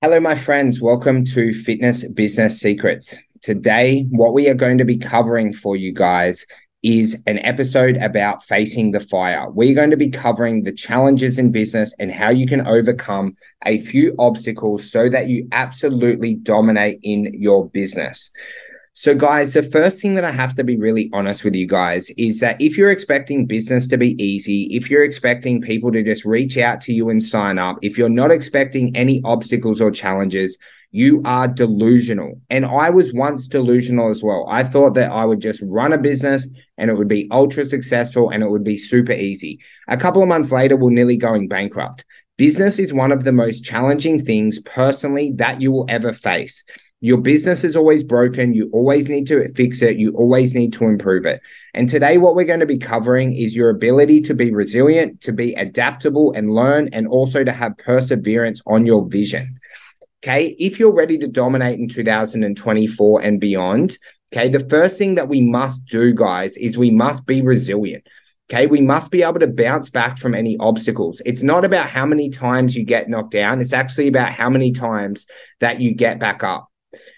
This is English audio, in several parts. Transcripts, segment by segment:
Hello, my friends. Welcome to Fitness Business Secrets. Today, what we are going to be covering for you guys is an episode about facing the fire. We're going to be covering the challenges in business and how you can overcome a few obstacles so that you absolutely dominate in your business. So guys, the first thing that I have to be really honest with you guys is that if you're expecting business to be easy, if you're expecting people to just reach out to you and sign up, if you're not expecting any obstacles or challenges, you are delusional. And I was once delusional as well. I thought that I would just run a business and it would be ultra successful and it would be super easy. A couple of months later, we're nearly going bankrupt. Business is one of the most challenging things personally that you will ever face. Your business is always broken. You always need to fix it. You always need to improve it. And today, what we're going to be covering is your ability to be resilient, to be adaptable and learn, and also to have perseverance on your vision. Okay. If you're ready to dominate in 2024 and beyond, okay, the first thing that we must do, guys, is we must be resilient. Okay, we must be able to bounce back from any obstacles. It's not about how many times you get knocked down. It's actually about how many times that you get back up.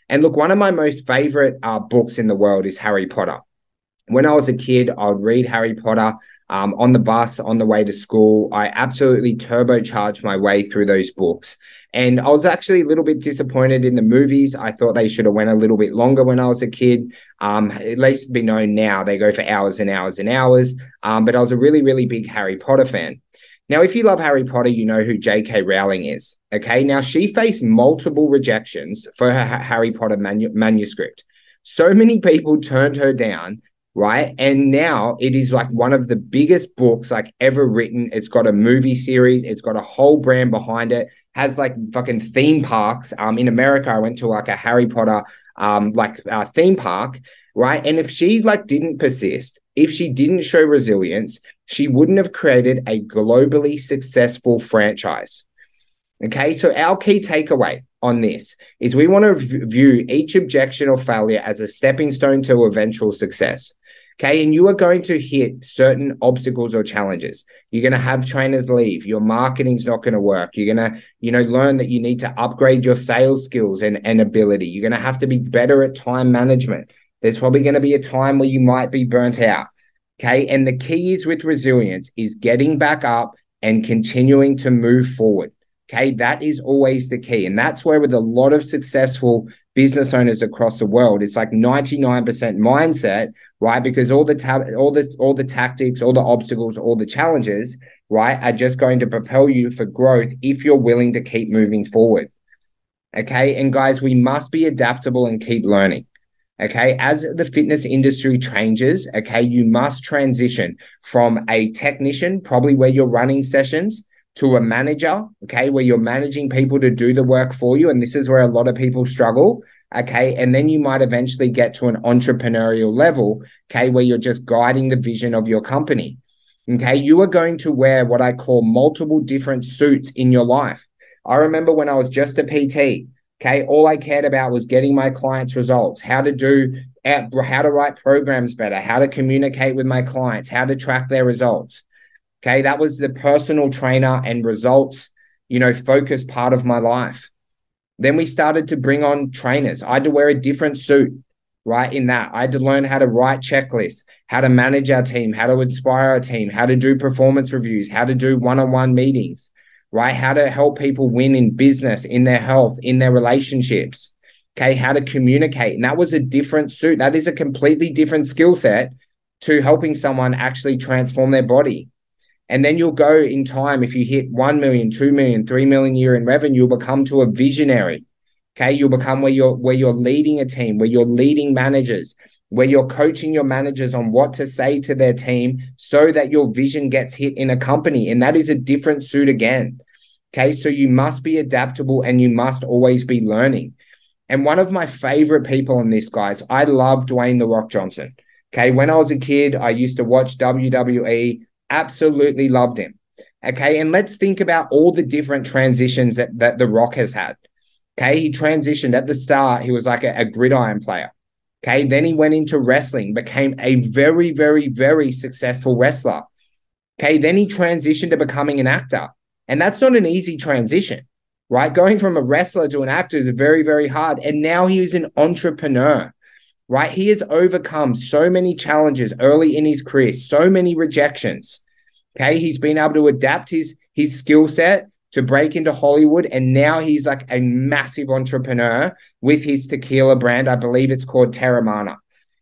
And look, one of my most favorite books in the world is Harry Potter. When I was a kid, I would read Harry Potter on the bus, on the way to school. I absolutely turbocharged my way through those books. And I was actually a little bit disappointed in the movies. I thought they should have went a little bit longer when I was a kid. At least be known now, they go for hours and hours and hours. But I was a really, really big Harry Potter fan. Now, if you love Harry Potter, you know who J.K. Rowling is, okay? Now, she faced multiple rejections for her Harry Potter manuscript. So many people turned her down, right? And now it is like one of the biggest books like ever written. It's got a movie series. It's got a whole brand behind it. Has like fucking theme parks. In America, I went to like a Harry Potter theme park, right? And if she like didn't persist, if she didn't show resilience, she wouldn't have created a globally successful franchise. Okay, so our key takeaway on this is we want to view each objection or failure as a stepping stone to eventual success. Okay, and you are going to hit certain obstacles or challenges. You're going to have trainers leave. Your marketing's not going to work. You're going to, learn that you need to upgrade your sales skills and ability. You're going to have to be better at time management. There's probably going to be a time where you might be burnt out. Okay, and the key is with resilience is getting back up and continuing to move forward. Okay, that is always the key. And that's where with a lot of successful business owners across the world, it's like 99% mindset, right? Because all the tactics, all the obstacles, all the challenges, right, are just going to propel you for growth if you're willing to keep moving forward. Okay, and guys, we must be adaptable and keep learning. Okay, as the fitness industry changes, okay, you must transition from a technician, probably where you're running sessions, to a manager, okay, where you're managing people to do the work for you. And this is where a lot of people struggle, okay? And then you might eventually get to an entrepreneurial level, okay, where you're just guiding the vision of your company, okay? You are going to wear what I call multiple different suits in your life. I remember when I was just a PT, okay, all I cared about was getting my clients results, how to write programs better, how to communicate with my clients, how to track their results. Okay, that was the personal trainer and results, focused part of my life. Then we started to bring on trainers. I had to wear a different suit, right? In that, I had to learn how to write checklists, how to manage our team, how to inspire our team, how to do performance reviews, how to do one-on-one meetings, right? How to help people win in business, in their health, in their relationships, okay? How to communicate. And that was a different suit. That is a completely different skill set to helping someone actually transform their body. And then you'll go in time, if you hit 1 million, 2 million, 3 million a year in revenue, you'll become to a visionary, okay? You'll become where you're leading a team, where you're leading managers, where you're coaching your managers on what to say to their team so that your vision gets hit in a company. And that is a different suit again, okay? So you must be adaptable and you must always be learning. And one of my favorite people on this, guys, I love Dwayne The Rock Johnson, okay? When I was a kid, I used to watch WWE. Absolutely loved him. Okay. And let's think about all the different transitions that The Rock has had. Okay. He transitioned at the start. He was like a gridiron player. Okay. Then he went into wrestling, became a very, very, very successful wrestler. Okay. Then he transitioned to becoming an actor. And that's not an easy transition. right? Going from a wrestler to an actor is very, very hard. And now he is an entrepreneur, right? He has overcome so many challenges early in his career, so many rejections. Okay. He's been able to adapt his skill set to break into Hollywood. And now he's like a massive entrepreneur with his tequila brand. I believe it's called Teremana.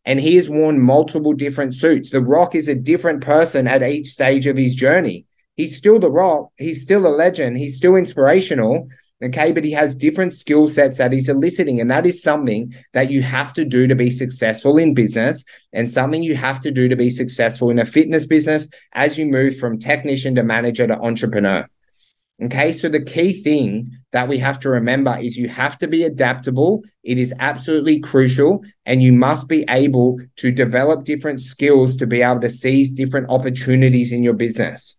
And he has worn multiple different suits. The Rock is a different person at each stage of his journey. He's still The Rock. He's still a legend. He's still inspirational. Okay. But he has different skill sets that he's eliciting. And that is something that you have to do to be successful in business, and something you have to do to be successful in a fitness business as you move from technician to manager to entrepreneur. Okay. So the key thing that we have to remember is you have to be adaptable. It is absolutely crucial. And you must be able to develop different skills to be able to seize different opportunities in your business.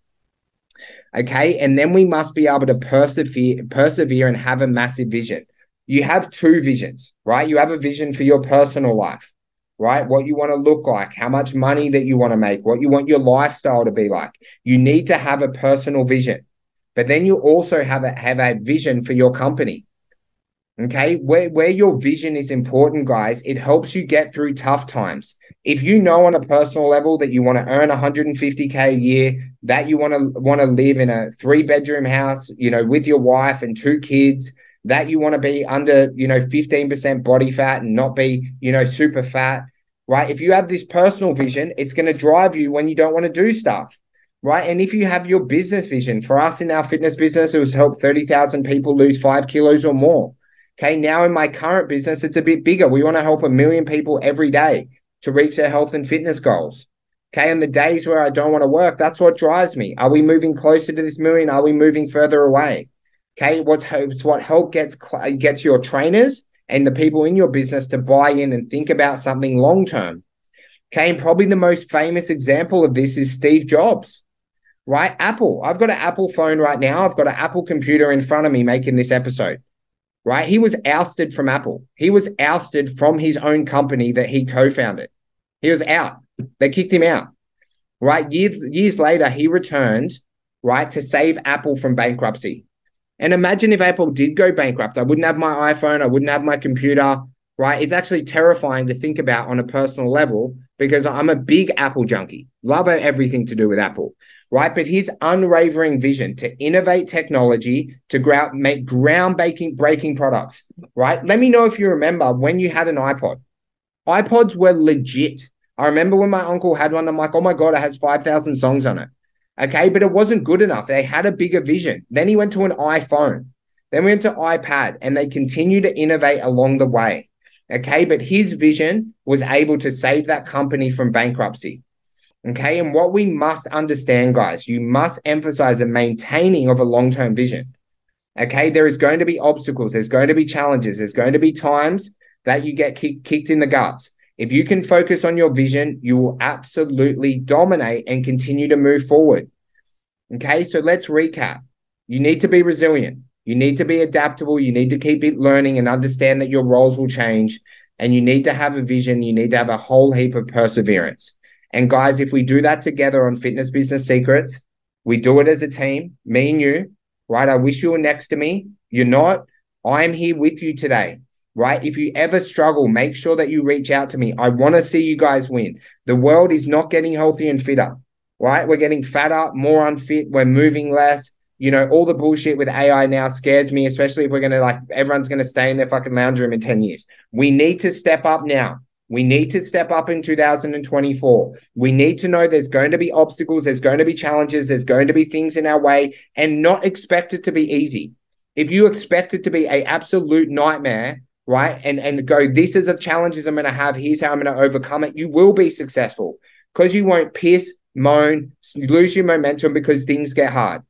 Okay. And then we must be able to persevere and have a massive vision. You have two visions, right? You have a vision for your personal life, right? What you want to look like, how much money that you want to make, what you want your lifestyle to be like. You need to have a personal vision, but then you also have a vision for your company. Okay. Where your vision is important, guys, it helps you get through tough times. If you know on a personal level that you want to earn $150K a year, that you want to live in a 3-bedroom house, you know, with your wife and 2 kids, that you want to be under, you know, 15% body fat and not be, you know, super fat, right? If you have this personal vision, it's going to drive you when you don't want to do stuff, right? And if you have your business vision, for us in our fitness business, it was helped 30,000 people lose 5 kilos or more. Okay. Now in my current business, it's a bit bigger. We want to help 1 million people every day to reach their health and fitness goals. Okay. And the days where I don't want to work, that's what drives me. Are we moving closer to this million? Are we moving further away? Okay. It's what help gets your trainers and the people in your business to buy in and think about something long-term. Okay. And probably the most famous example of this is Steve Jobs, right? Apple. I've got an Apple phone right now. I've got an Apple computer in front of me making this episode, right? He was ousted from Apple. He was ousted from his own company that he co-founded. He was out. They kicked him out, right? Years later, he returned, right, to save Apple from bankruptcy. And imagine if Apple did go bankrupt. I wouldn't have my iPhone. I wouldn't have my computer, right? It's actually terrifying to think about on a personal level because I'm a big Apple junkie. Love everything to do with Apple, right? But his unwavering vision to innovate technology, to make groundbreaking products, right? Let me know if you remember when you had an iPod. iPods were legit. I remember when my uncle had one, I'm like, oh my God, it has 5,000 songs on it. Okay. But it wasn't good enough. They had a bigger vision. Then he went to an iPhone. Then we went to iPad, and they continue to innovate along the way. Okay. But his vision was able to save that company from bankruptcy. Okay. And what we must understand, guys, you must emphasize the maintaining of a long-term vision. Okay. There is going to be obstacles. There's going to be challenges. There's going to be times that you get kicked in the guts. If you can focus on your vision, you will absolutely dominate and continue to move forward. Okay, so let's recap. You need to be resilient. You need to be adaptable. You need to keep learning and understand that your roles will change. And you need to have a vision. You need to have a whole heap of perseverance. And guys, if we do that together on Fitness Business Secrets, we do it as a team, me and you, right? I wish you were next to me. You're not. I am here with you today. Right? If you ever struggle, make sure that you reach out to me. I want to see you guys win. The world is not getting healthy and fitter, right? We're getting fatter, more unfit. We're moving less. You know, all the bullshit with AI now scares me, especially if we're going to everyone's going to stay in their fucking lounge room in 10 years. We need to step up now. We need to step up in 2024. We need to know there's going to be obstacles. There's going to be challenges. There's going to be things in our way, and not expect it to be easy. If you expect it to be an absolute nightmare, right? And go, this is the challenges I'm going to have. Here's how I'm going to overcome it. You will be successful because you won't piss, moan, lose your momentum because things get hard,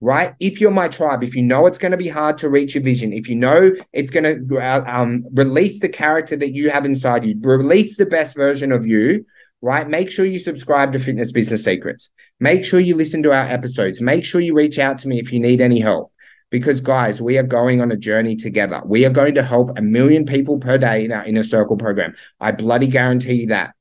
right? If you're my tribe, if you know it's going to be hard to reach your vision, if you know it's going to release the character that you have inside you, release the best version of you, right? Make sure you subscribe to Fitness Business Secrets. Make sure you listen to our episodes. Make sure you reach out to me if you need any help. Because guys, we are going on a journey together. We are going to help 1 million people per day in our Inner Circle program. I bloody guarantee you that.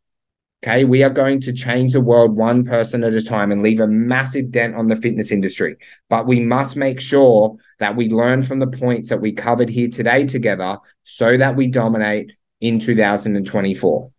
Okay, we are going to change the world one person at a time and leave a massive dent on the fitness industry. But we must make sure that we learn from the points that we covered here today together so that we dominate in 2024.